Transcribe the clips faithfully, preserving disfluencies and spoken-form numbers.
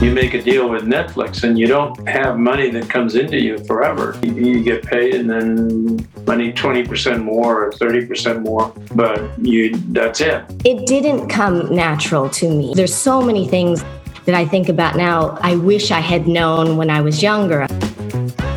You make a deal with Netflix and you don't have money that comes into you forever. You get paid and then money twenty percent more or thirty percent more, but you that's it. It didn't come natural to me. There's so many things that I think about now I wish I had known when I was younger.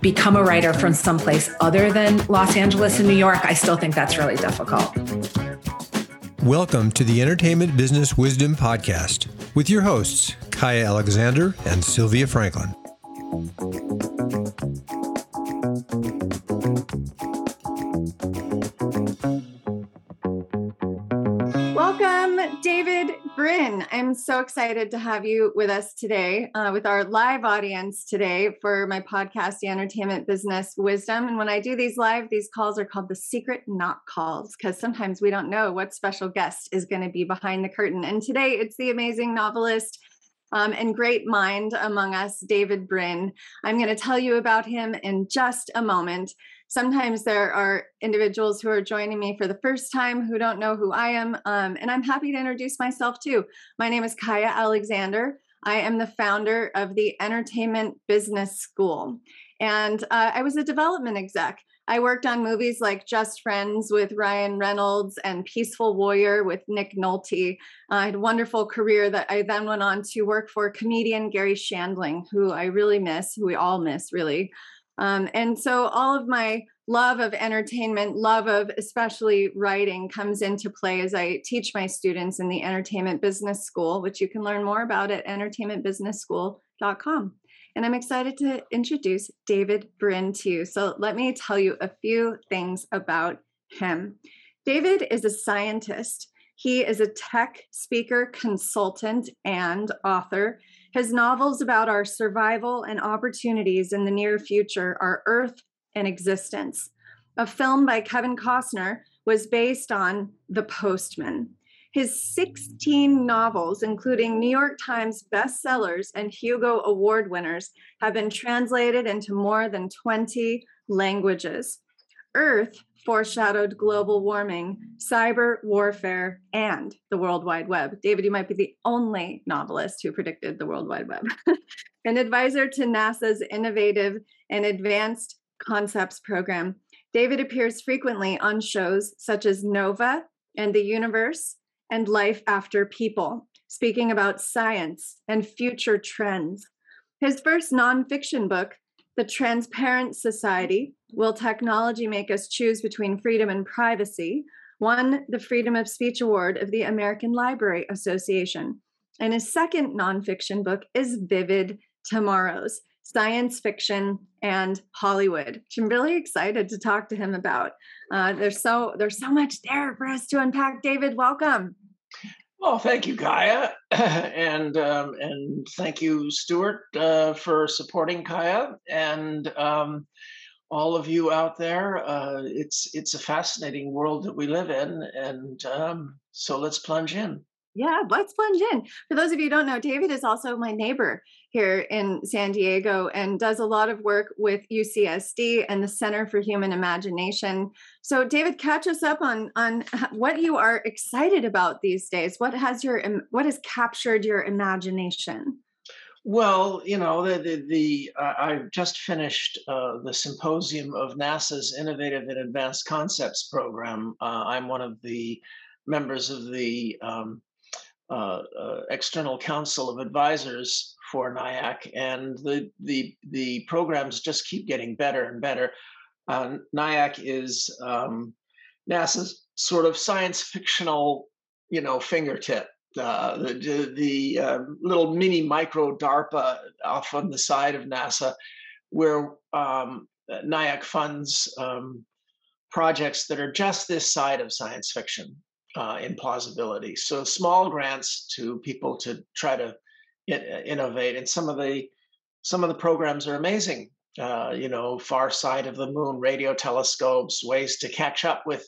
become a writer from someplace other than Los Angeles and New York, I still think that's really difficult. Welcome to the Entertainment Business Wisdom Podcast with your hosts, Kaya Alexander and Sylvia Franklin. Welcome, David Brin. I'm so excited to have you with us today, uh, with our live audience today for my podcast, The Entertainment Business Wisdom. And when I do these live, these calls are called the secret knock calls, because sometimes we don't know what special guest is going to be behind the curtain. And today it's the amazing novelist um, and great mind among us, David Brin. I'm going to tell you about him in just a moment. Sometimes there are individuals who are joining me for the first time who don't know who I am, um, and I'm happy to introduce myself too. My name is Kaya Alexander. I am the founder of the Entertainment Business School, and uh, I was a development exec. I worked on movies like Just Friends with Ryan Reynolds and Peaceful Warrior with Nick Nolte. Uh, I had a wonderful career that I then went on to work for comedian Gary Shandling, who I really miss, who we all miss, really. Um, and so all of my love of entertainment, love of especially writing comes into play as I teach my students in the Entertainment Business School, which you can learn more about at entertainment business school dot com. And I'm excited to introduce David Brin to you. So let me tell you a few things about him. David is a scientist. He is a tech speaker, consultant, and author. His novels about our survival and opportunities in the near future are Earth and Existence. A film by Kevin Costner was based on The Postman. His sixteen novels, including New York Times bestsellers and Hugo Award winners, have been translated into more than twenty languages. Earth foreshadowed global warming, cyber warfare, and the World Wide Web. David, you might be the only novelist who predicted the World Wide Web. An advisor to NASA's Innovative and Advanced Concepts program, David appears frequently on shows such as Nova and The Universe and Life After People, speaking about science and future trends. His first nonfiction book, The Transparent Society, Will Technology Make Us Choose Between Freedom and Privacy, won the Freedom of Speech Award of the American Library Association. And his second nonfiction book is Vivid Tomorrows, Science Fiction and Hollywood, which I'm really excited to talk to him about. Uh, there's so there's so much there for us to unpack. David, welcome. Well, thank you, Kaya, and um, and thank you, Stuart, uh, for supporting Kaya, and um, all of you out there. Uh, it's it's a fascinating world that we live in, and um, so let's plunge in. Yeah, let's plunge in. For those of you who don't know, David is also my neighbor here in San Diego and does a lot of work with U C S D and the Center for Human Imagination. So David, catch us up on, on what you are excited about these days. What has your what has captured your imagination? Well, you know, the the, the uh, I just finished uh, the symposium of NASA's Innovative and Advanced Concepts program. Uh, I'm one of the members of the um, Uh, uh, External Council of Advisors for N I A C, and the the the programs just keep getting better and better. Uh, N I A C is um, NASA's sort of science fictional, you know, fingertip. Uh, the the uh, little mini micro DARPA off on the side of NASA, where um, N I A C funds um, projects that are just this side of science fiction, uh, implausibility. So small grants to people to try to innovate, and some of the some of the programs are amazing. Uh, you know, far side of the moon, radio telescopes, ways to catch up with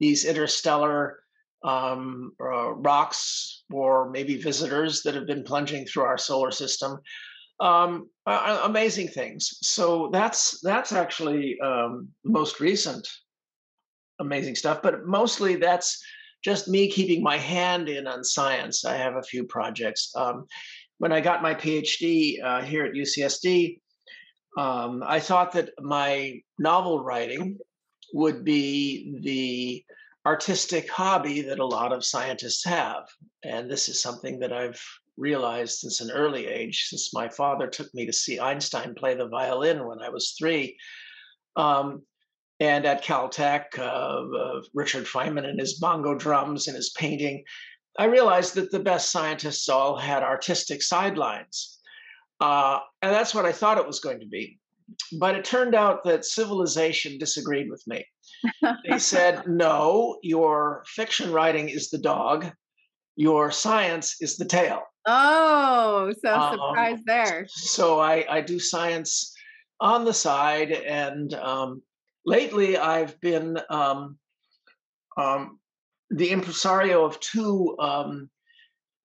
these interstellar um, uh, rocks, or maybe visitors that have been plunging through our solar system. Um, uh, amazing things. So that's that's actually um, most recent amazing stuff. But mostly that's just me keeping my hand in on science. I have a few projects. Um, when I got my PhD uh, here at U C S D, um, I thought that my novel writing would be the artistic hobby that a lot of scientists have. And this is something that I've realized since an early age, since my father took me to see Einstein play the violin when I was three. Um, and at Caltech, uh, uh, Richard Feynman and his bongo drums and his painting, I realized that the best scientists all had artistic sidelines. Uh, and that's what I thought it was going to be. But it turned out that civilization disagreed with me. They said, no, your fiction writing is the dog. Your science is the tail. Oh, so um, surprise there. So I, I do science on the side. And um, lately I've been um, um, the impresario of two um,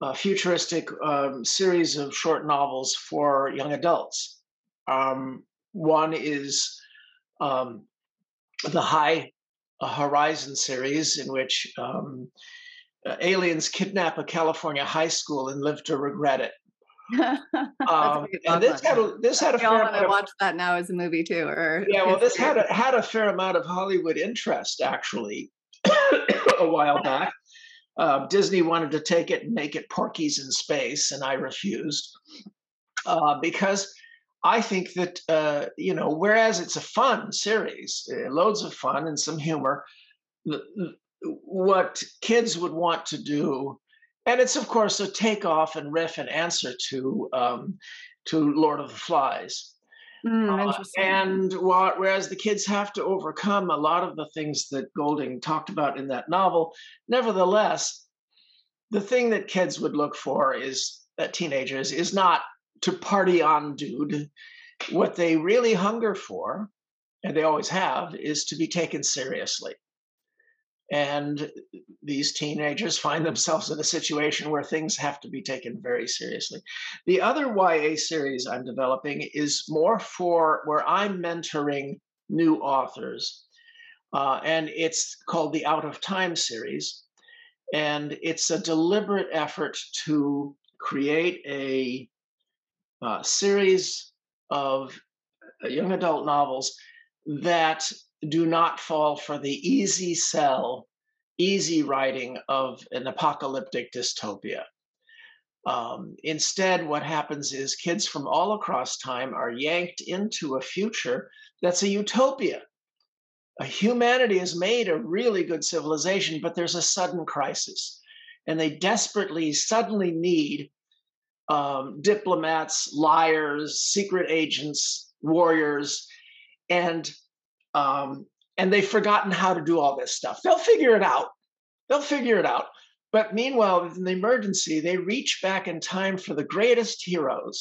uh, futuristic um, series of short novels for young adults. Um, one is um, the High Horizon series, in which um, Uh, aliens kidnap a California high school and live to regret it. Um, and this had a, this had a fair amount. I watch that now as a movie too. Or yeah, well, this had a, had a fair amount of Hollywood interest actually a while back. Uh, Disney wanted to take it and make it Porky's in Space, and I refused uh, because I think that uh, you know, whereas it's a fun series, uh, loads of fun and some humor. The, what kids would want to do, and it's of course a takeoff and riff and answer to um, to Lord of the Flies. Mm, uh, and while, whereas the kids have to overcome a lot of the things that Golding talked about in that novel, nevertheless, the thing that kids would look for is that teenagers is not to party on, dude. What they really hunger for, and they always have, is to be taken seriously. And these teenagers find themselves in a situation where things have to be taken very seriously. The other Y A series I'm developing is more for where I'm mentoring new authors. Uh, and it's called the Out of Time series. And it's a deliberate effort to create a uh, series of young adult novels that do not fall for the easy sell, easy writing of an apocalyptic dystopia. Um, instead, what happens is kids from all across time are yanked into a future that's a utopia. A humanity has made a really good civilization, but there's a sudden crisis, and they desperately, suddenly need um, diplomats, liars, secret agents, warriors, and Um, and they've forgotten how to do all this stuff. They'll figure it out. They'll figure it out. But meanwhile, in the emergency, they reach back in time for the greatest heroes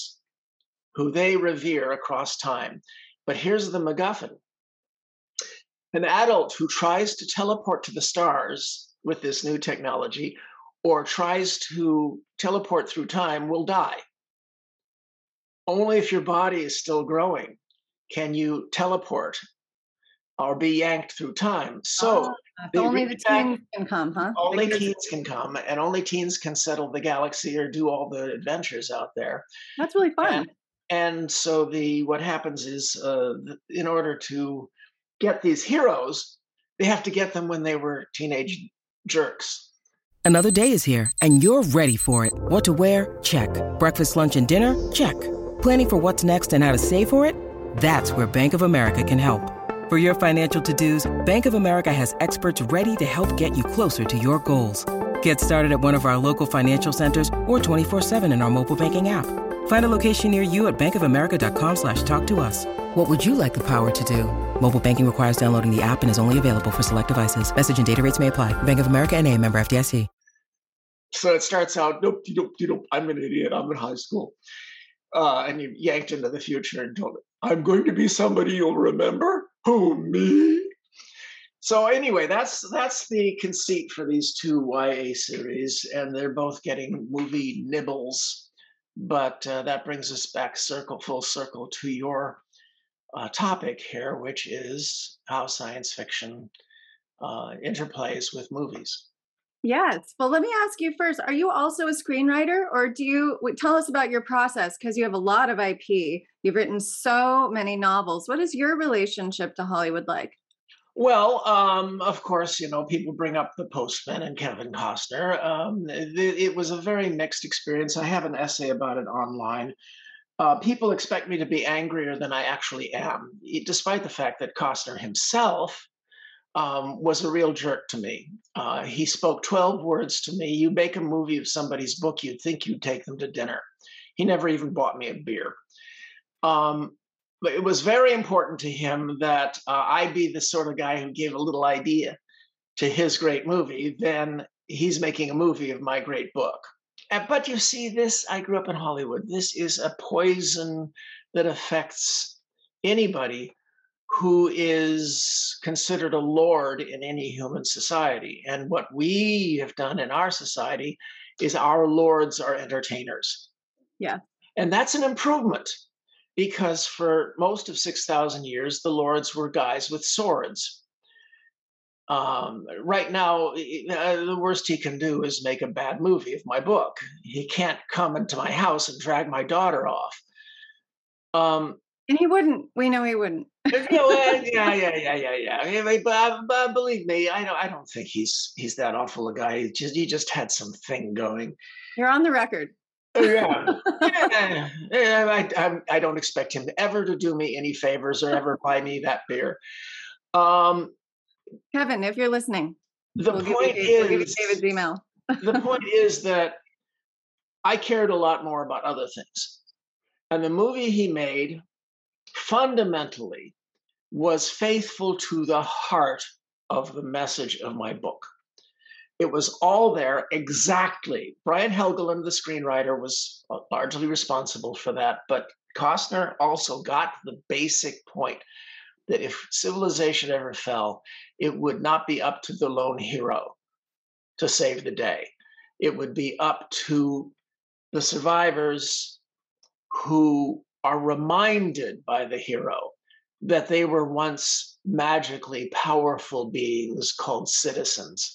who they revere across time. But here's the MacGuffin. An adult who tries to teleport to the stars with this new technology or tries to teleport through time will die. Only if your body is still growing can you teleport or be yanked through time. So oh, only the teens can come, huh? Only teens can come, and only teens can settle the galaxy or do all the adventures out there. That's really fun. And, and so the what happens is, uh, in order to get these heroes, they have to get them when they were teenage jerks. Another day is here, and you're ready for it. What to wear? Check. Breakfast, lunch, and dinner? Check. Planning for what's next and how to save for it? That's where Bank of America can help. For your financial to-dos, Bank of America has experts ready to help get you closer to your goals. Get started at one of our local financial centers or twenty-four seven in our mobile banking app. Find a location near you at bankofamerica.com slash talk to us. What would you like the power to do? Mobile banking requires downloading the app and is only available for select devices. Message and data rates may apply. Bank of America N A, member F D I C. So it starts out, nope, you don't, you don't, I'm an idiot, I'm in high school. Uh, and you yanked into the future and told it, I'm going to be somebody you'll remember? Who, me? So anyway, that's that's the conceit for these two Y A series, and they're both getting movie nibbles. But uh, that brings us back circle, full circle to your uh, topic here, which is how science fiction uh, interplays with movies. Yes. Well, let me ask you first, are you also a screenwriter, or do you tell us about your process? Because you have a lot of I P. You've written so many novels. What is your relationship to Hollywood like? Well, um, of course, you know, people bring up The Postman and Kevin Costner. Um, th- it was a very mixed experience. I have an essay about it online. Uh, people expect me to be angrier than I actually am, despite the fact that Costner himself Um, was a real jerk to me. Uh, he spoke twelve words to me. You make a movie of somebody's book, you'd think you'd take them to dinner. He never even bought me a beer. Um, but it was very important to him that uh, I be the sort of guy who gave a little idea to his great movie, then he's making a movie of my great book. And, but you see this, I grew up in Hollywood. This is a poison that affects anybody who is considered a lord in any human society. And what we have done in our society is our lords are entertainers. Yeah. And that's an improvement, because for most of six thousand years, the lords were guys with swords. Um, right now, the worst he can do is make a bad movie of my book. He can't come into my house and drag my daughter off. Um, And he wouldn't. We know he wouldn't. yeah, yeah, yeah, yeah, yeah. But, but, but believe me, I don't. I don't think he's he's that awful a guy. He just he just had some thing going. You're on the record. yeah, yeah. yeah. I, I I don't expect him ever to do me any favors or ever buy me that beer. Um, Kevin, if you're listening, the we'll point give you, is we'll give you David's email. The point is that I cared a lot more about other things, and the movie he made fundamentally was faithful to the heart of the message of my book. It was all there exactly. Brian Helgeland, the screenwriter, was largely responsible for that, but Costner also got the basic point that if civilization ever fell, it would not be up to the lone hero to save the day. It would be up to the survivors who are reminded by the hero that they were once magically powerful beings called citizens.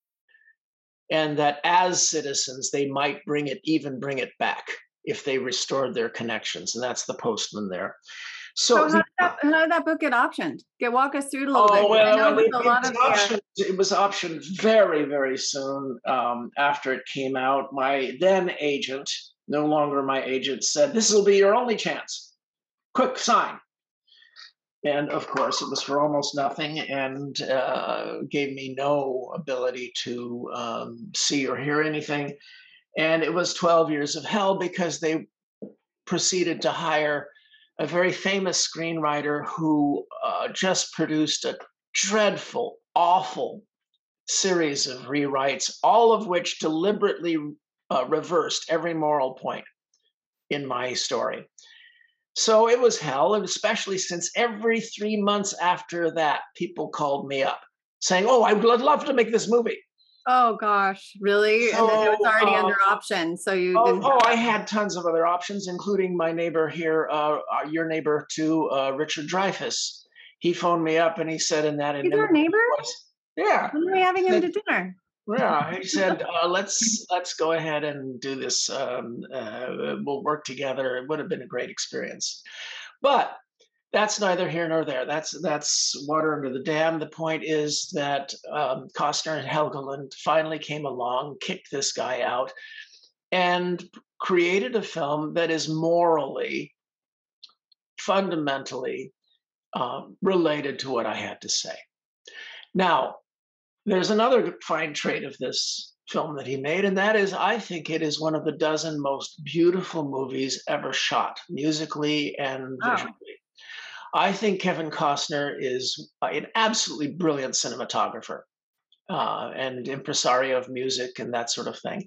And that as citizens, they might bring it, even bring it back if they restored their connections. And that's The Postman there. So, so how, did that, how did that book get optioned? Get, walk us through it a little oh, bit. Well, I know it, it, was a lot of optioned, it was optioned very, very soon um, after it came out. My then agent, no longer my agent, said, this will be your only chance. Quick, sign. And of course, it was for almost nothing, and uh, gave me no ability to um, see or hear anything. And it was twelve years of hell, because they proceeded to hire a very famous screenwriter who uh, just produced a dreadful, awful series of rewrites, all of which deliberately uh, reversed every moral point in my story. So it was hell, especially since every three months after that, people called me up saying, oh, I would love to make this movie. Oh gosh, really? So, and then it was already um, under options, so you oh, didn't. Oh, I had tons of other options, including my neighbor here, uh, your neighbor too, uh, Richard Dreyfuss. He phoned me up and he said, "In that, he's our neighbor." Voice. Yeah. When are we having him to dinner? Yeah, he said, uh, "Let's let's go ahead and do this. Um, uh, we'll work together." It would have been a great experience, but that's neither here nor there. That's that's water under the dam. The point is that um, Costner and Helgeland finally came along, kicked this guy out, and created a film that is morally, fundamentally um, related to what I had to say. Now, there's another fine trait of this film that he made, and that is, I think it is one of the dozen most beautiful movies ever shot, musically and visually. Oh. I think Kevin Costner is an absolutely brilliant cinematographer uh, and impresario of music and that sort of thing.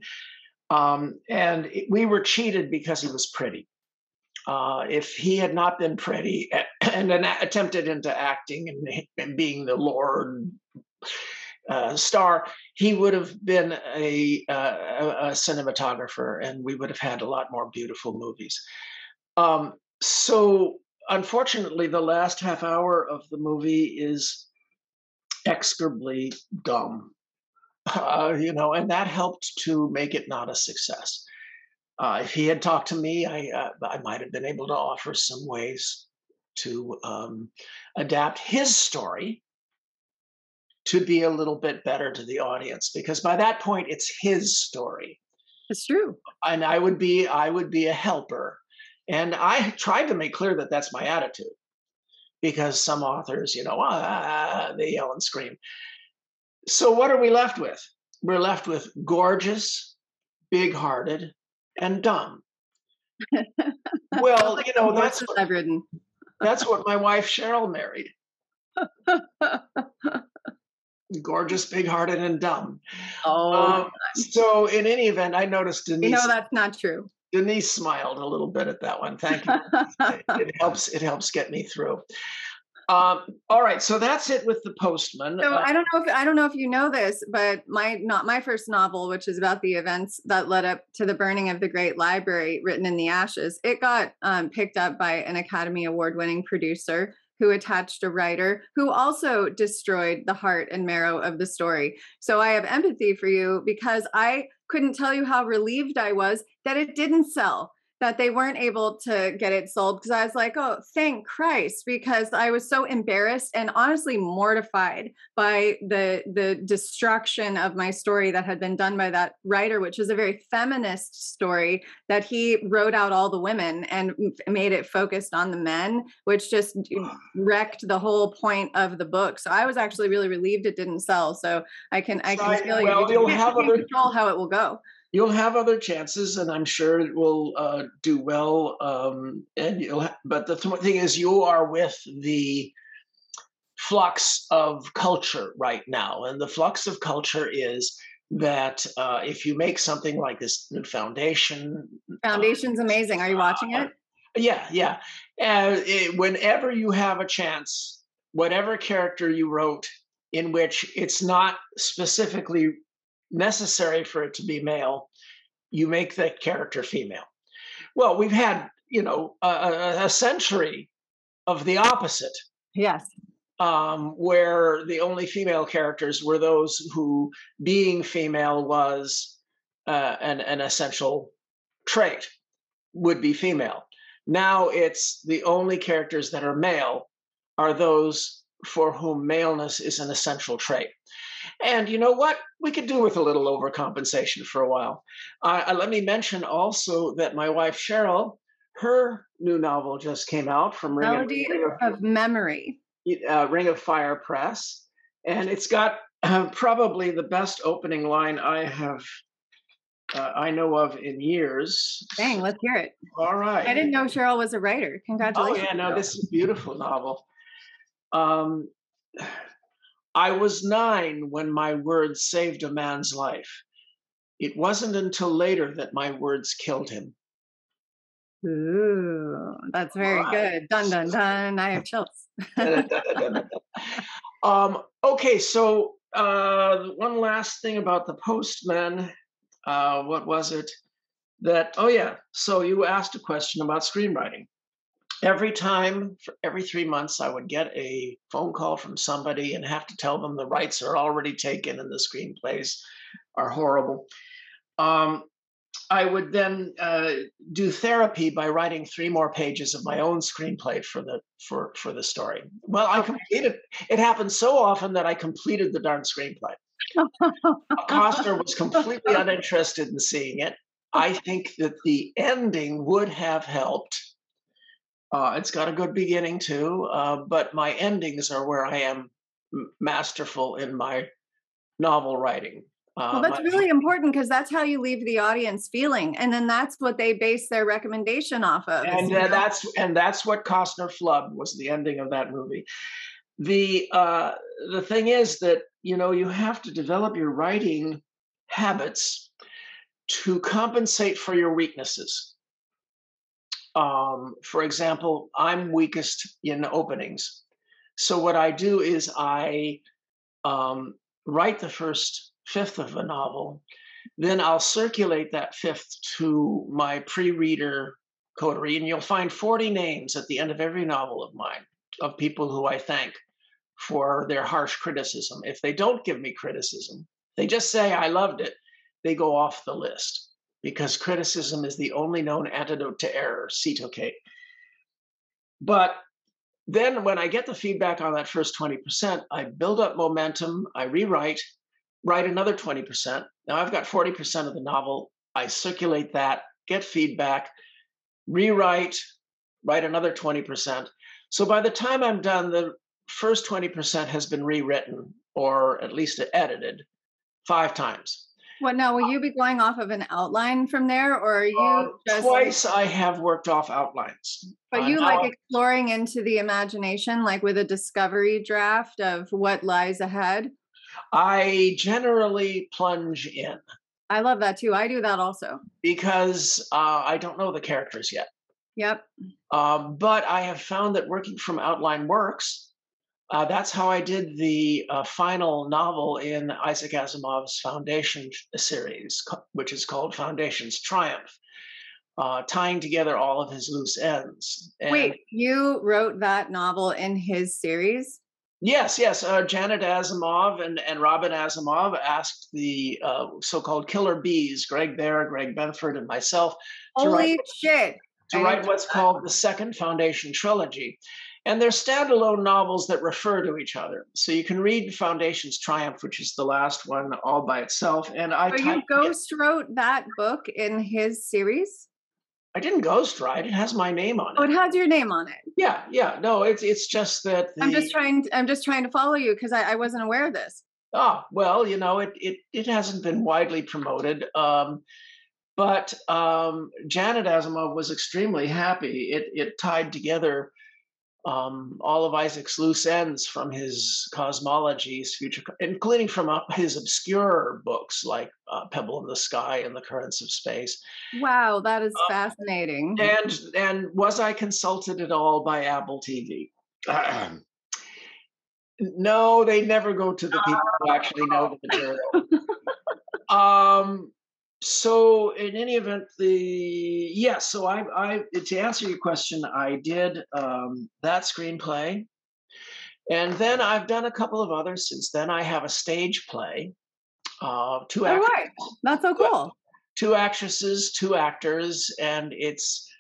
Um, and it, we were cheated because he was pretty. Uh, if he had not been pretty and, and an, attempted into acting and, and being the Lord uh, star, he would have been a, uh, a cinematographer, and we would have had a lot more beautiful movies. Um, so. Unfortunately, the last half hour of the movie is execrably dumb, uh, you know, and that helped to make it not a success. Uh, if he had talked to me, I uh, I might have been able to offer some ways to um, adapt his story to be a little bit better to the audience, because by that point, it's his story. It's true, and I would be I would be a helper. And I tried to make clear that that's my attitude, because some authors, you know, ah, they yell and scream. So what are we left with? We're left with gorgeous, big-hearted, and dumb. Well, you know, that's what, that's what my wife Cheryl married. Gorgeous, big-hearted, and dumb. Oh, um, so in any event, I noticed Denise. You know, that's not true. Denise smiled a little bit at that one. Thank you. it, it helps. It helps get me through. Um, all right. So that's it with The Postman. So uh, I don't know if I don't know if you know this, but my not my first novel, which is about the events that led up to the burning of the Great Library, written in the ashes, it got um, picked up by an Academy Award-winning producer who attached a writer who also destroyed the heart and marrow of the story. So I have empathy for you, because I couldn't tell you how relieved I was that it didn't sell, that they weren't able to get it sold, because I was like, oh, thank Christ, because I was so embarrassed and honestly mortified by the the destruction of my story that had been done by that writer, which is a very feminist story, that he wrote out all the women and made it focused on the men, which just wrecked the whole point of the book. So I was actually really relieved it didn't sell. So I can I can feel you. Well, you can't control how it will go. You'll have other chances, and I'm sure it will uh, do well. Um, and you'll, ha- but the th- thing is, you are with the flux of culture right now, and the flux of culture is that uh, if you make something like this, Foundation, Foundation's um, amazing. Are you watching it? Uh, yeah, yeah. Uh, it, whenever you have a chance, whatever character you wrote, in which it's not specifically necessary for it to be male, you make that character female. Well, we've had, you know, a, a century of the opposite. Yes. Um, where the only female characters were those who being female was uh, an, an essential trait, would be female. Now it's the only characters that are male are those for whom maleness is an essential trait. And you know what? We could do with a little overcompensation for a while. Uh, let me mention also that my wife, Cheryl, her new novel just came out from Ring, of, Ring of, of Memory, uh, Ring of Fire Press. And it's got uh, probably the best opening line I have, uh, I know of in years. Dang, let's hear it. All right. I didn't know Cheryl was a writer. Congratulations. Oh, yeah, no, this is a beautiful novel. Um, I was nine when my words saved a man's life. It wasn't until later that my words killed him. Ooh, that's very right. Good. Dun, dun, dun. I have chills. um, okay, so uh, one last thing about The Postman. Uh, what was it? That, oh yeah, so you asked a question about screenwriting. Every time, for every three months, I would get a phone call from somebody and have to tell them the rights are already taken and the screenplays are horrible. Um, I would then uh, do therapy by writing three more pages of my own screenplay for the for for the story. Well, I completed. It happened so often that I completed the darn screenplay. Costner was completely uninterested in seeing it. I think that the ending would have helped. Uh, it's got a good beginning too, uh, but my endings are where I am masterful in my novel writing. Well, that's really important, because that's how you leave the audience feeling, and then that's what they base their recommendation off of. And uh, that's and that's what Costner flubbed, was the ending of that movie. The uh, the thing is that, you know, you have to develop your writing habits to compensate for your weaknesses. Um, for example, I'm weakest in openings, so what I do is I um, write the first fifth of a novel, then I'll circulate that fifth to my pre-reader coterie, and you'll find forty names at the end of every novel of mine of people who I thank for their harsh criticism. If they don't give me criticism, they just say, I loved it, they go off the list, because criticism is the only known antidote to error, cetocate. But then when I get the feedback on that first twenty percent, I build up momentum, I rewrite, write another twenty percent. Now I've got forty percent of the novel. I circulate that, get feedback, rewrite, write another twenty percent. So by the time I'm done, the first twenty percent has been rewritten, or at least edited, five times. Well, now, will you be going off of an outline from there, or are you uh, just... Twice I have worked off outlines. But you uh, like exploring into the imagination, like with a discovery draft of what lies ahead? I generally plunge in. I love that too. I do that also. Because uh, I don't know the characters yet. Yep. Um, but I have found that working from outline works. Uh, that's how I did the uh, final novel in Isaac Asimov's Foundation series, which is called Foundation's Triumph, uh, tying together all of his loose ends. And wait, you wrote that novel in his series? Yes, yes. Uh, Janet Asimov and, and Robin Asimov asked the uh, so-called killer bees, Greg Bear, Greg Benford, and myself, to Holy write, shit. to I write what's called the Second Foundation Trilogy. And they're standalone novels that refer to each other. So you can read Foundation's Triumph, which is the last one, all by itself. And I so you ghost it. wrote that book in his series? I didn't ghostwrite. It has my name on it. Oh, it has your name on it. Yeah, yeah. No, it's it's just that the... I'm just trying. To, I'm just trying to follow you, because I, I wasn't aware of this. Ah, well, you know, it it it hasn't been widely promoted, um, but um, Janet Asimov was extremely happy. It it tied together um, all of Isaac's loose ends from his cosmology, his future, including from uh, his obscure books like uh, Pebble in the Sky and The Currents of Space. Wow, that is uh, fascinating. And and was I consulted at all by Apple T V? No, they never go to the people who actually know the material. um, So in any event, the yes. Yeah, so I, I to answer your question, I did um, that screenplay, and then I've done a couple of others since then. I have a stage play, uh, two actors. All right, that's so cool. Two actresses, two actors, and it's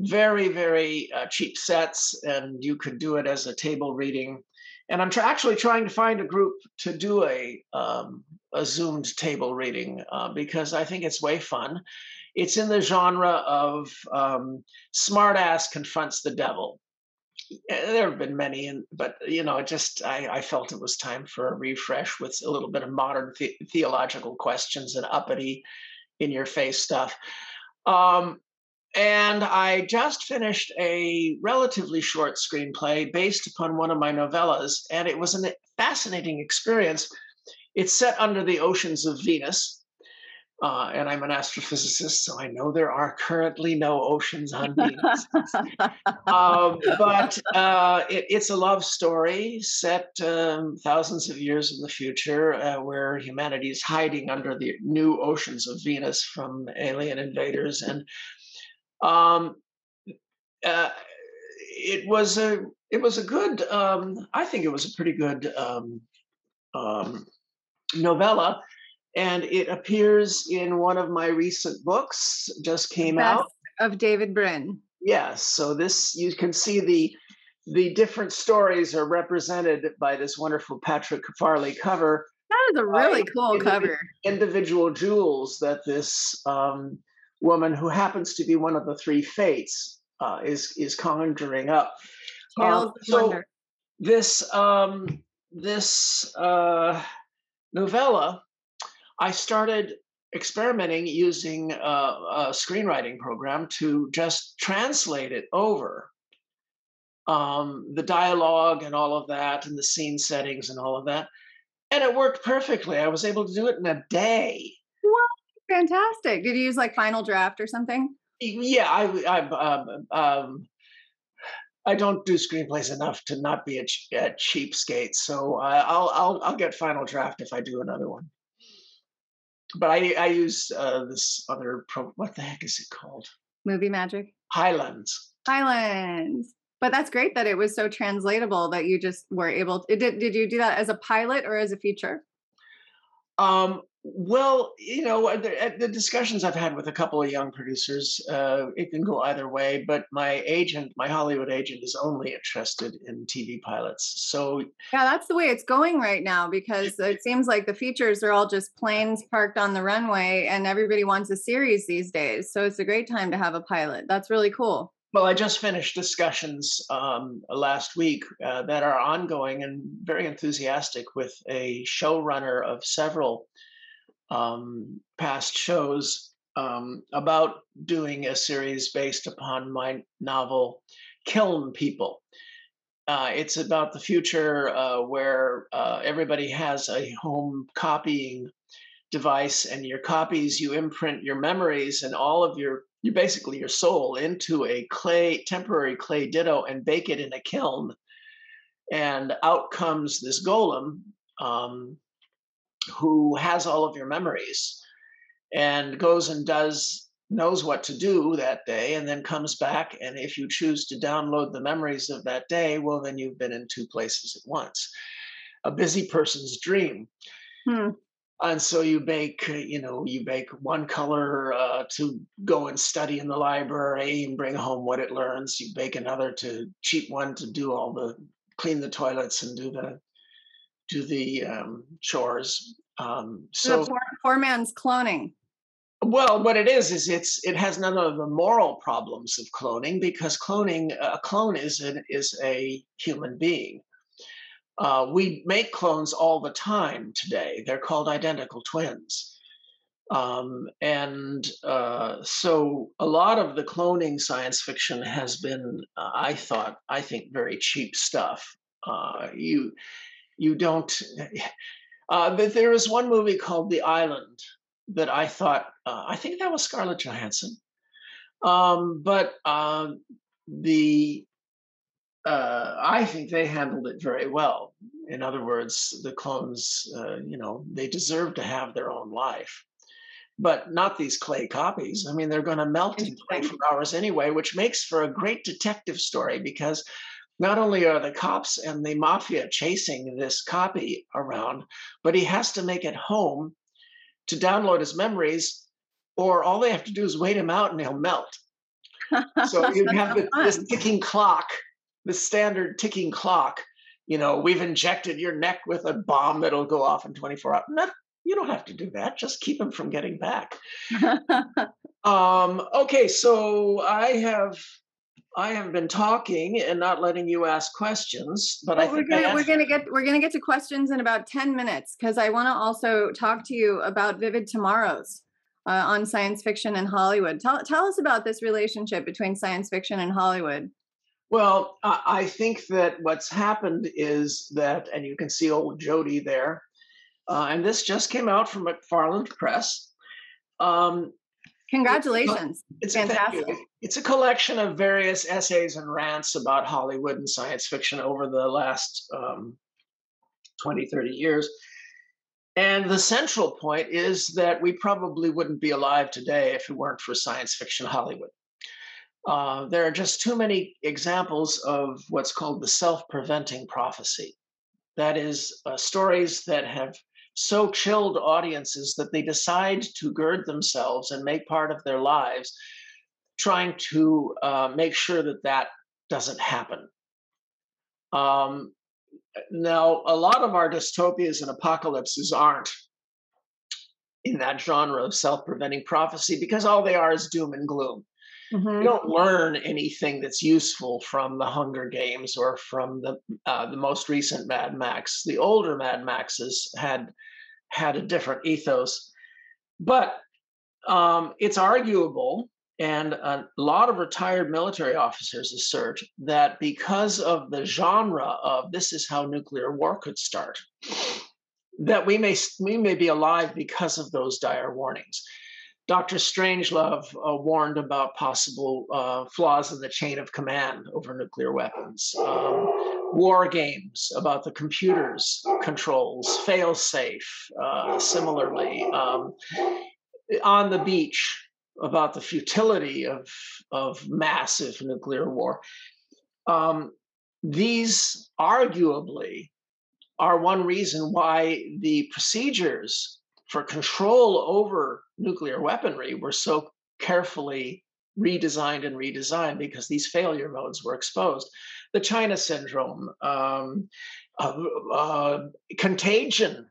very, very uh, cheap sets, and you could do it as a table reading. And I'm tra- actually trying to find a group to do a um, a Zoomed table reading uh, because I think it's way fun. It's in the genre of um, smartass confronts the devil. There have been many, and but you know, it just I, I felt it was time for a refresh with a little bit of modern the- theological questions and uppity, in-your-face stuff. Um, And I just finished a relatively short screenplay based upon one of my novellas, and it was a fascinating experience. It's set under the oceans of Venus, Uh, and I'm an astrophysicist, so I know there are currently no oceans on Venus. um, but uh, it, it's a love story set um, thousands of years in the future, uh, where humanity is hiding under the new oceans of Venus from alien invaders. And um, uh, it was a it was a good, um, I think it was a pretty good um, um, novella. And it appears in one of my recent books, just came Best out. Of David Brin. Yes. So this, you can see the the different stories are represented by this wonderful Patrick Farley cover. That is a really uh, cool indiv- cover. Individual jewels that this um, woman, who happens to be one of the three fates, uh, is is conjuring up. Um, so wonder. this um, this uh, novella. I started experimenting using a, a screenwriting program to just translate it over, um, the dialogue and all of that, and the scene settings and all of that. And it worked perfectly. I was able to do it in a day. Wow, fantastic. Did you use like Final Draft or something? Yeah, I, I, um, um, I don't do screenplays enough to not be a, a cheapskate. So uh, I'll, I'll, I'll get Final Draft if I do another one. But I, I used uh, this other, pro- what the heck is it called? Movie Magic? Highlands. Highlands. But that's great that it was so translatable that you just were able to, did, did you do that as a pilot or as a feature? Um, well, you know, the, the discussions I've had with a couple of young producers, uh, it can go either way, but my agent, my Hollywood agent, is only interested in T V pilots. So yeah, that's the way it's going right now, because it seems like the features are all just planes parked on the runway and everybody wants a series these days. So it's a great time to have a pilot. That's really cool. Well, I just finished discussions um, last week uh, that are ongoing and very enthusiastic with a showrunner of several um, past shows um, about doing a series based upon my novel, Kiln People. Uh, it's about the future uh, where uh, everybody has a home copying device, and your copies, you imprint your memories and all of your You basically your soul into a clay, temporary clay ditto, and bake it in a kiln, and out comes this golem um, who has all of your memories, and goes and does knows what to do that day, and then comes back. And if you choose to download the memories of that day, well, then you've been in two places at once. A busy person's dream. Hmm. And so you bake, you know, you bake one color uh, to go and study in the library and bring home what it learns. You bake another to cheat one to do all the clean the toilets and do the do the um, chores. Um, so the poor, poor man's cloning. Well, what it is is it's it has none of the moral problems of cloning, because cloning a clone is an, is a human being. Uh, we make clones all the time today. They're called identical twins. Um, and uh, so a lot of the cloning science fiction has been, uh, I thought, I think, very cheap stuff. Uh, you you don't, uh, but there is one movie called The Island that I thought, uh, I think that was Scarlett Johansson. Um, but uh, the... Uh, I think they handled it very well. In other words, the clones, uh, you know, they deserve to have their own life, but not these clay copies. I mean, they're going to melt in twenty-four hours anyway, which makes for a great detective story, because not only are the cops and the mafia chasing this copy around, but he has to make it home to download his memories, or all they have to do is wait him out and he'll melt. So you have the, this ticking clock. The standard ticking clock, you know, we've injected your neck with a bomb that'll go off in twenty-four hours. No, you don't have to do that. Just keep him from getting back. um, okay, so I have I have been talking and not letting you ask questions, but, but I think we're gonna, I we're gonna get we're gonna get to questions in about ten minutes, because I want to also talk to you about Vivid Tomorrows. Uh, on science fiction and Hollywood. Tell tell us about this relationship between science fiction and Hollywood. Well, I think that what's happened is that, and you can see old Jody there, uh, and this just came out from McFarland Press, Um, Congratulations. It's, it's fantastic. It's a collection of various essays and rants about Hollywood and science fiction over the last um, twenty, thirty years. And the central point is that we probably wouldn't be alive today if it weren't for science fiction Hollywood. Uh, there are just too many examples of what's called the self-preventing prophecy. That is, uh, stories that have so chilled audiences that they decide to gird themselves and make part of their lives, trying to uh, make sure that that doesn't happen. Um, now, a lot of our dystopias and apocalypses aren't in that genre of self-preventing prophecy because all they are is doom and gloom. Mm-hmm. You don't learn anything that's useful from the Hunger Games or from the uh, the most recent Mad Max. The older Mad Maxes had had a different ethos, but um, it's arguable, and a lot of retired military officers assert that because of the genre of this is how nuclear war could start, that we may we may be alive because of those dire warnings. Doctor Strangelove uh, warned about possible uh, flaws in the chain of command over nuclear weapons, um, war games about the computers' controls, fail-safe, uh, similarly, um, on the beach about the futility of, of massive nuclear war. Um, these arguably are one reason why the procedures for control over nuclear weaponry were so carefully redesigned and redesigned because these failure modes were exposed. The China syndrome, um, uh, uh, contagion,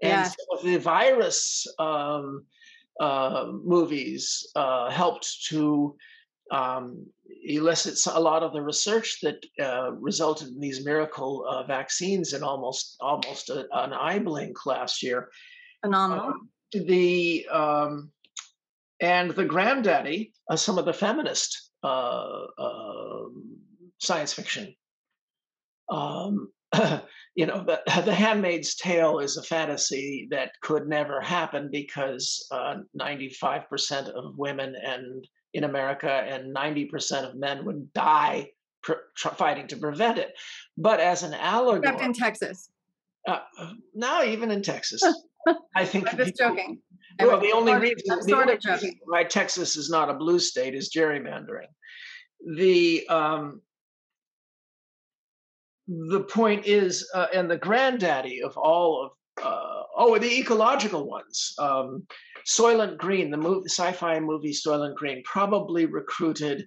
yeah. and some of the virus um, uh, movies uh, helped to um, elicit a lot of the research that uh, resulted in these miracle uh, vaccines in almost, almost a, an eye blink last year. Phenomenal. Um, the um, and the granddaddy of some of the feminist uh, uh, science fiction. Um, you know, the, the Handmaid's Tale is a fantasy that could never happen because uh, ninety-five percent of women and in America and ninety percent of men would die pr- fighting to prevent it. But as an allegory, except in Texas. Uh, now, even in Texas. I think I'm just joking. Well, the only reason, the only reason why Texas is not a blue state is gerrymandering. The um, the point is, uh, and the granddaddy of all of uh, oh, the ecological ones, um, Soylent Green, the movie, sci-fi movie Soylent Green, probably recruited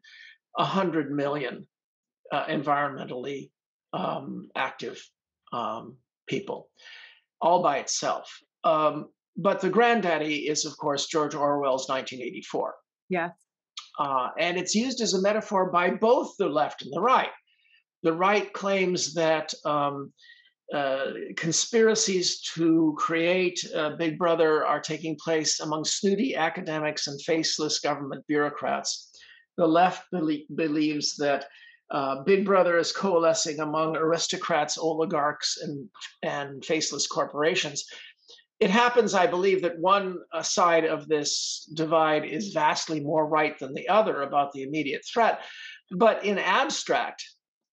a hundred million uh, environmentally um, active um, people, all by itself. Um, but the granddaddy is, of course, George Orwell's nineteen eighty-four. Yes. Uh, and it's used as a metaphor by both the left and the right. The right claims that um, uh, conspiracies to create uh, Big Brother are taking place among snooty academics and faceless government bureaucrats. The left be- believes that uh, Big Brother is coalescing among aristocrats, oligarchs, and, and faceless corporations. It happens, I believe, that one side of this divide is vastly more right than the other about the immediate threat. But in abstract,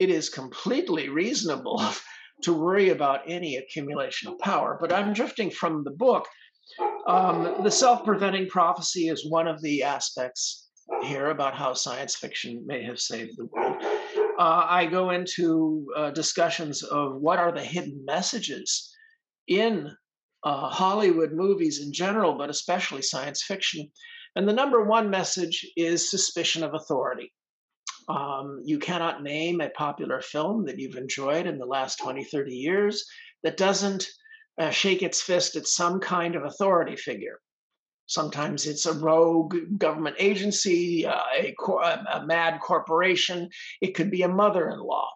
it is completely reasonable to worry about any accumulation of power. But I'm drifting from the book. Um, the self-preventing prophecy is one of the aspects here about how science fiction may have saved the world. Uh, I go into uh, discussions of what are the hidden messages in Uh, Hollywood movies in general, but especially science fiction. And the number one message is suspicion of authority. Um, you cannot name a popular film that you've enjoyed in the last twenty, thirty years that doesn't uh, shake its fist at some kind of authority figure. Sometimes it's a rogue government agency, uh, a, cor- a mad corporation. It could be a mother-in-law.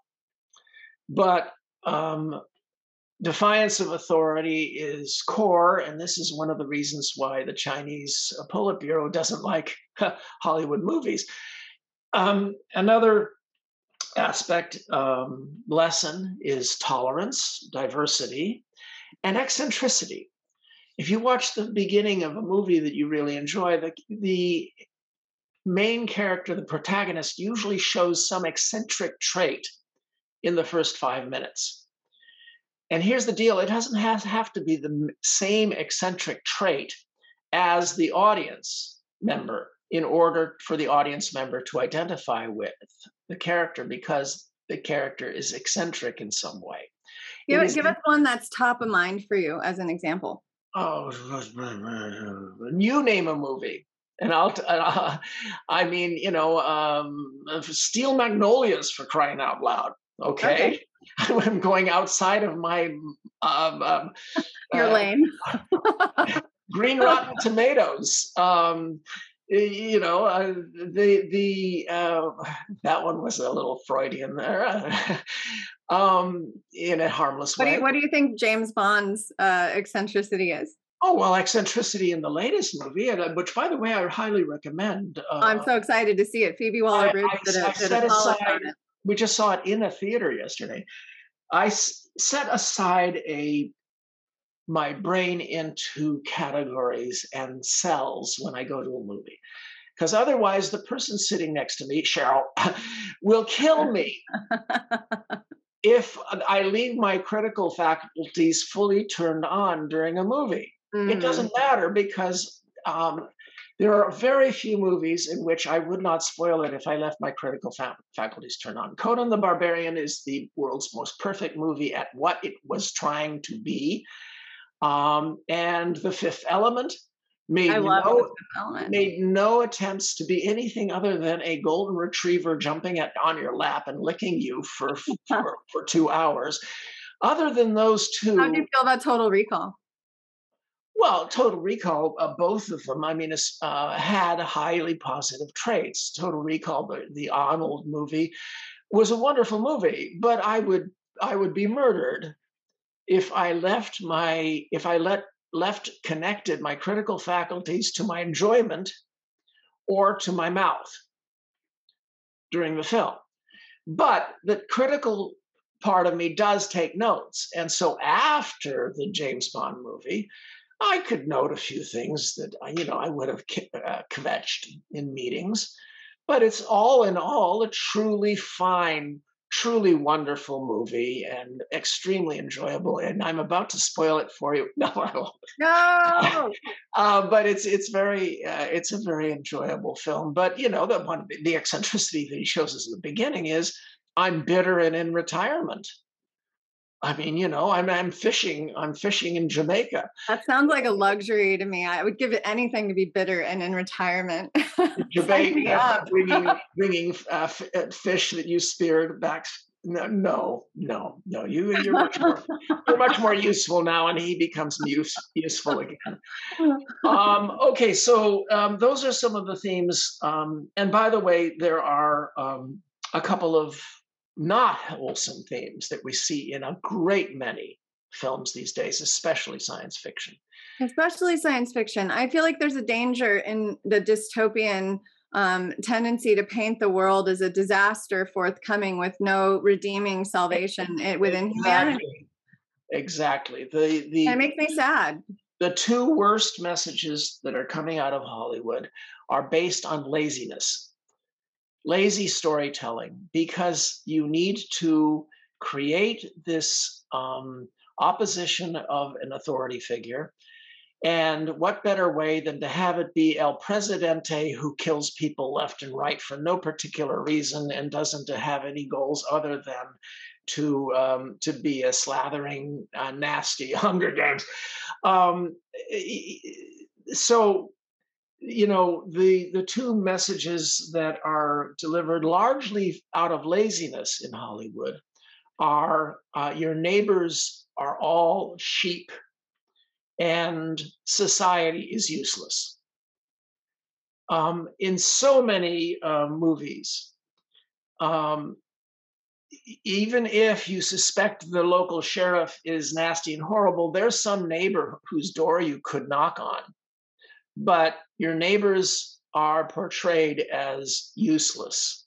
But um, defiance of authority is core, and this is one of the reasons why the Chinese Politburo doesn't like Hollywood movies. Um, another aspect, um, lesson, is tolerance, diversity, and eccentricity. if you watch the beginning of a movie that you really enjoy, the, the main character, the protagonist, usually shows some eccentric trait in the first five minutes. And here's the deal. It doesn't have, have to be the same eccentric trait as the audience member in order for the audience member to identify with the character, because the character is eccentric in some way. Give, it, give us one that's top of mind for you as an example. Oh, you name a movie. And I'll, uh, I mean, you know, um, Steel Magnolias, for crying out loud. Okay. Okay. I'm going outside of my um, um, your uh, lane. Green Rotten Tomatoes. Um, you know, uh, the the uh, that one was a little Freudian there, um, in a harmless way. What do you, what do you think James Bond's uh, eccentricity is? Oh, well, eccentricity in the latest movie, which, by the way, I highly recommend. Uh, I'm so excited to see it. Phoebe Waller-Bridge did a, I did a solid it. We just saw it in a theater yesterday. I s- set aside a my brain into categories and cells when I go to a movie, because otherwise the person sitting next to me, Cheryl, will kill me if I leave my critical faculties fully turned on during a movie. Mm. It doesn't matter, because um, there are very few movies in which I would not spoil it if I left my critical fa- faculties turned on. Conan the Barbarian is the world's most perfect movie at what it was trying to be. Um, and The Fifth Element made, I love no, The Fifth Element made no attempts to be anything other than a golden retriever jumping at, on your lap and licking you for, for, for two hours. Other than those two. How do you feel about Total Recall? Well, Total Recall, uh, both of them, I mean, uh, had highly positive traits. Total Recall, the, the Arnold movie, was a wonderful movie, but I would I would be murdered if I left my if I let left connected my critical faculties to my enjoyment or to my mouth during the film. But the critical part of me does take notes, and so after the James Bond movie, I could note a few things that, you know, I would have uh, kvetched in meetings, but it's all in all a truly fine, truly wonderful movie and extremely enjoyable. And I'm about to spoil it for you. No, I won't. No. uh, but it's it's very uh, it's a very enjoyable film. But you know, the one the eccentricity that he shows us in the beginning is, I'm bitter and in retirement. I mean, you know, I'm I'm fishing. I'm fishing in Jamaica. That sounds like a luxury to me. I would give it anything to be bitter and in retirement. Jamaica, bringing bringing uh, f- fish that you speared back. No, no, no, no. You you're much more you're much more useful now, and he becomes use, useful again. Um, okay, so um, those are some of the themes. Um, and by the way, there are um, a couple of not wholesome themes that we see in a great many films these days, especially science fiction. Especially science fiction. I feel like there's a danger in the dystopian um, tendency to paint the world as a disaster forthcoming with no redeeming salvation within humanity. Exactly. The the that makes me sad. The two worst messages that are coming out of Hollywood are based on laziness. Lazy storytelling, because you need to create this um, opposition of an authority figure. And what better way than to have it be El Presidente who kills people left and right for no particular reason and doesn't have any goals other than to um, to be a slathering, uh, nasty Hunger Games. Um, so. You know, the the two messages that are delivered largely out of laziness in Hollywood are uh, your neighbors are all sheep and society is useless. Um, in so many uh, movies, um, even if you suspect the local sheriff is nasty and horrible, there's some neighbor whose door you could knock on. But your neighbors are portrayed as useless,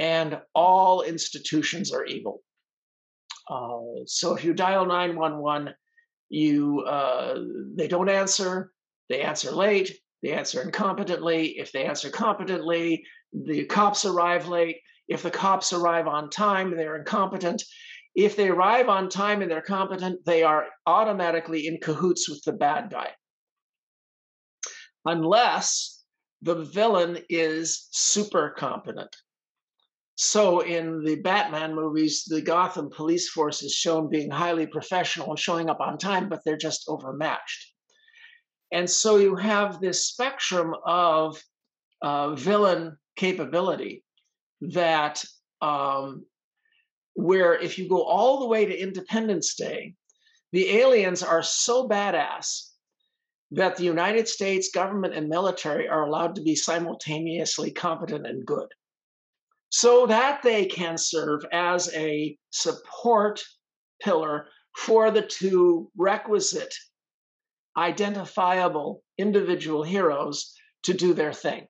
and all institutions are evil. Uh, so if you dial nine one one, You uh, they don't answer. They answer late. They answer incompetently. If they answer competently, the cops arrive late. If the cops arrive on time, they're incompetent. If they arrive on time and they're competent, they are automatically in cahoots with the bad guy. Unless the villain is super competent. So in the Batman movies, the Gotham police force is shown being highly professional and showing up on time, but they're just overmatched. And so you have this spectrum of uh, villain capability that um, where if you go all the way to Independence Day, the aliens are so badass that the United States government and military are allowed to be simultaneously competent and good, so that they can serve as a support pillar for the two requisite identifiable individual heroes to do their thing.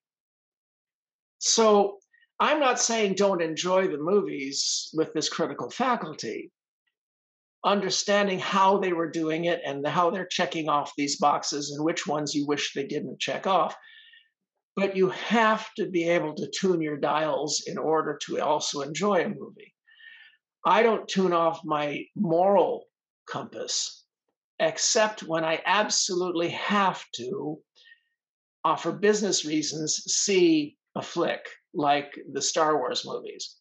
So I'm not saying don't enjoy the movies with this critical faculty, understanding how they were doing it and how they're checking off these boxes and which ones you wish they didn't check off. But you have to be able to tune your dials in order to also enjoy a movie. I don't tune off my moral compass, except when I absolutely have to, uh, for business reasons, see a flick like the Star Wars movies.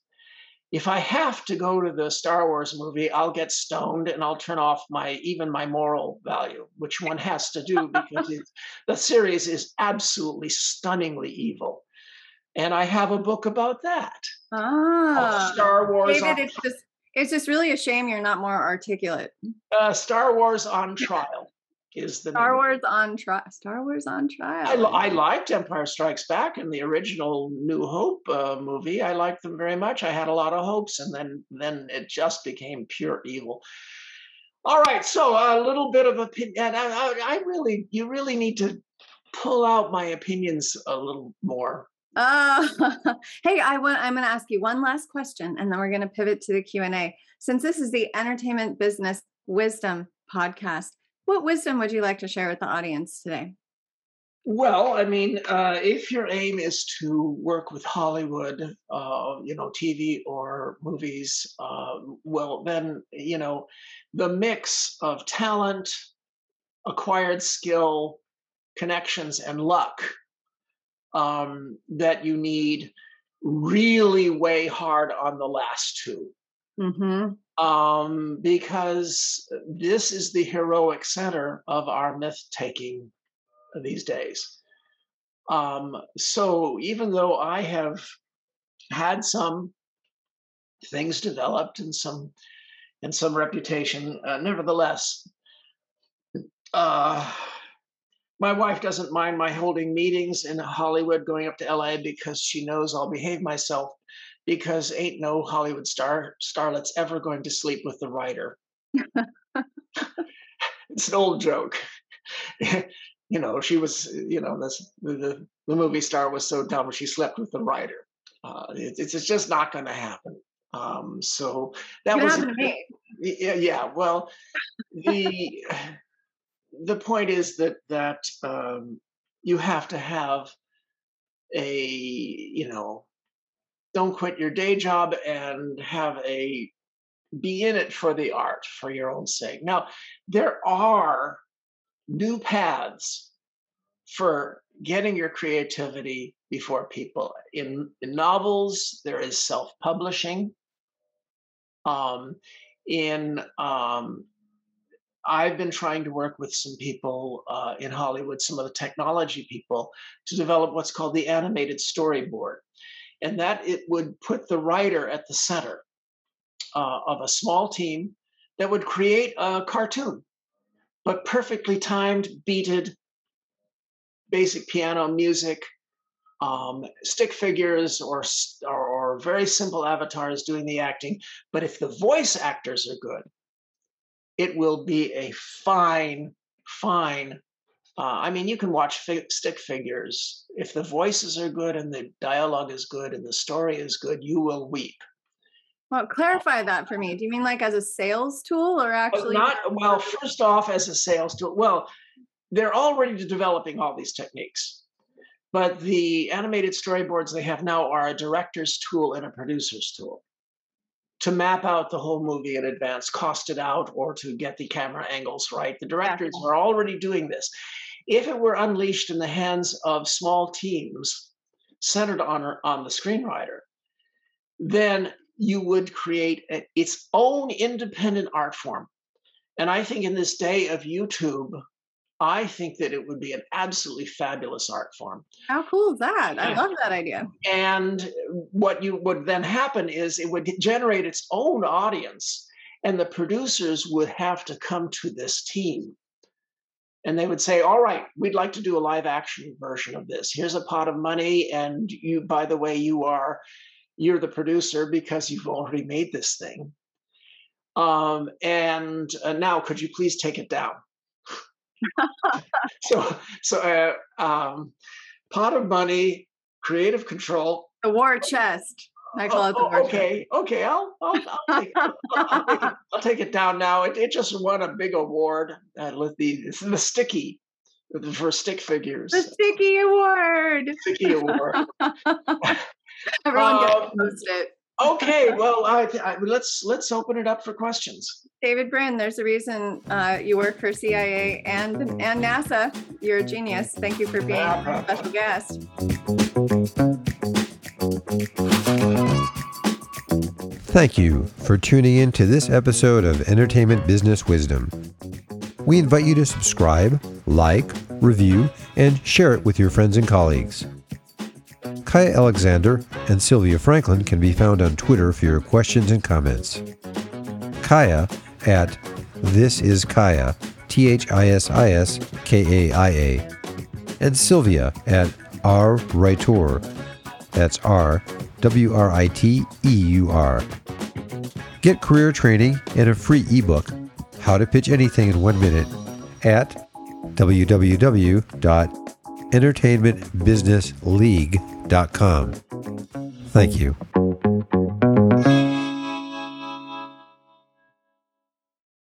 If I have to go to the Star Wars movie, I'll get stoned and I'll turn off my even my moral value, which one has to do because it, the series is absolutely stunningly evil. And I have a book about that. Ah, Star Wars. David, on, it's, just, it's just really a shame you're not more articulate. Uh, Star Wars on Trial. Is the Star Wars on trial? Star Wars on Trial. I, li- I liked Empire Strikes Back and the original New Hope uh, movie. I liked them very much. I had a lot of hopes, and then then it just became pure evil. All right, so a little bit of opinion. I, I, I really, you really need to pull out my opinions a little more. Uh, hey, I want. I'm going to ask you one last question, and then we're going to pivot to the Q and A. Since this is the Entertainment Business Wisdom Podcast, what wisdom would you like to share with the audience today? Well, I mean, uh, if your aim is to work with Hollywood, uh, you know, T V or movies, uh, well, then, you know, the mix of talent, acquired skill, connections, and luck um, that you need really weigh hard on the last two. Mm-hmm. Um, because this is the heroic center of our myth-taking these days. Um, so even though I have had some things developed and some and some reputation, uh, nevertheless, uh, my wife doesn't mind my holding meetings in Hollywood, going up to L A, because she knows I'll behave myself. Because ain't no Hollywood star starlet's ever going to sleep with the writer. It's an old joke. You know, she was, you know, this, the, the movie star was so dumb she slept with the writer. Uh, it, it's, it's just not going to happen. Um, so that it was, yeah, yeah. Well, the the point is that that um, you have to have a, you know. Don't quit your day job and have a be in it for the art for your own sake. Now, there are new paths for getting your creativity before people. In, in novels, there is self-publishing. Um, in um, I've been trying to work with some people uh, in Hollywood, some of the technology people, to develop what's called the animated storyboard. And that it would put the writer at the center uh, of a small team that would create a cartoon, but perfectly timed, beated, basic piano music, um, stick figures, or, or or very simple avatars doing the acting. But if the voice actors are good, it will be a fine, fine. Uh, I mean, you can watch fi- stick figures. If the voices are good and the dialogue is good and the story is good, you will weep. Well, clarify that for me. Do you mean like as a sales tool or actually? Well, not, well, first off, as a sales tool. Well, they're already developing all these techniques, but the animated storyboards they have now are a director's tool and a producer's tool to map out the whole movie in advance, cost it out, or to get the camera angles right. The directors yeah. are already doing this. If it were unleashed in the hands of small teams centered on, on the screenwriter, then you would create a, its own independent art form. And I think in this day of YouTube, I think that it would be an absolutely fabulous art form. How cool is that? I love that idea. And what you would then happen is it would generate its own audience, and the producers would have to come to this team. And they would say, all right, we'd like to do a live action version of this. Here's a pot of money. And you, by the way, you are, you're the producer because you've already made this thing. Um, and uh, now could you please take it down? so, so uh, um, pot of money, creative control. The war chest. I call oh, it the war okay, chest. Okay, I'll, I'll, I'll, take, I'll, I'll, take it, I'll take it down now. It, it just won a big award uh, with the, the sticky, for stick figures. The sticky award. Sticky award. Everyone um, gets to post it. Okay, well, I, I, let's let's open it up for questions. David Brin, there's a reason uh, you work for C I A and and NASA. You're a genius. Thank you for being our special guest. Thank you for tuning in to this episode of Entertainment Business Wisdom. We invite you to subscribe, like, review, and share it with your friends and colleagues. Kaya Alexander and Sylvia Franklin can be found on Twitter for your questions and comments. Kaya at This Is Kaya, T H I S I S K A I A, and Sylvia at R Writer, that's R W R I T E U R. Get career training and a free ebook, How to Pitch Anything in One Minute, at w w w dot entertainment business league dot com. Thank you.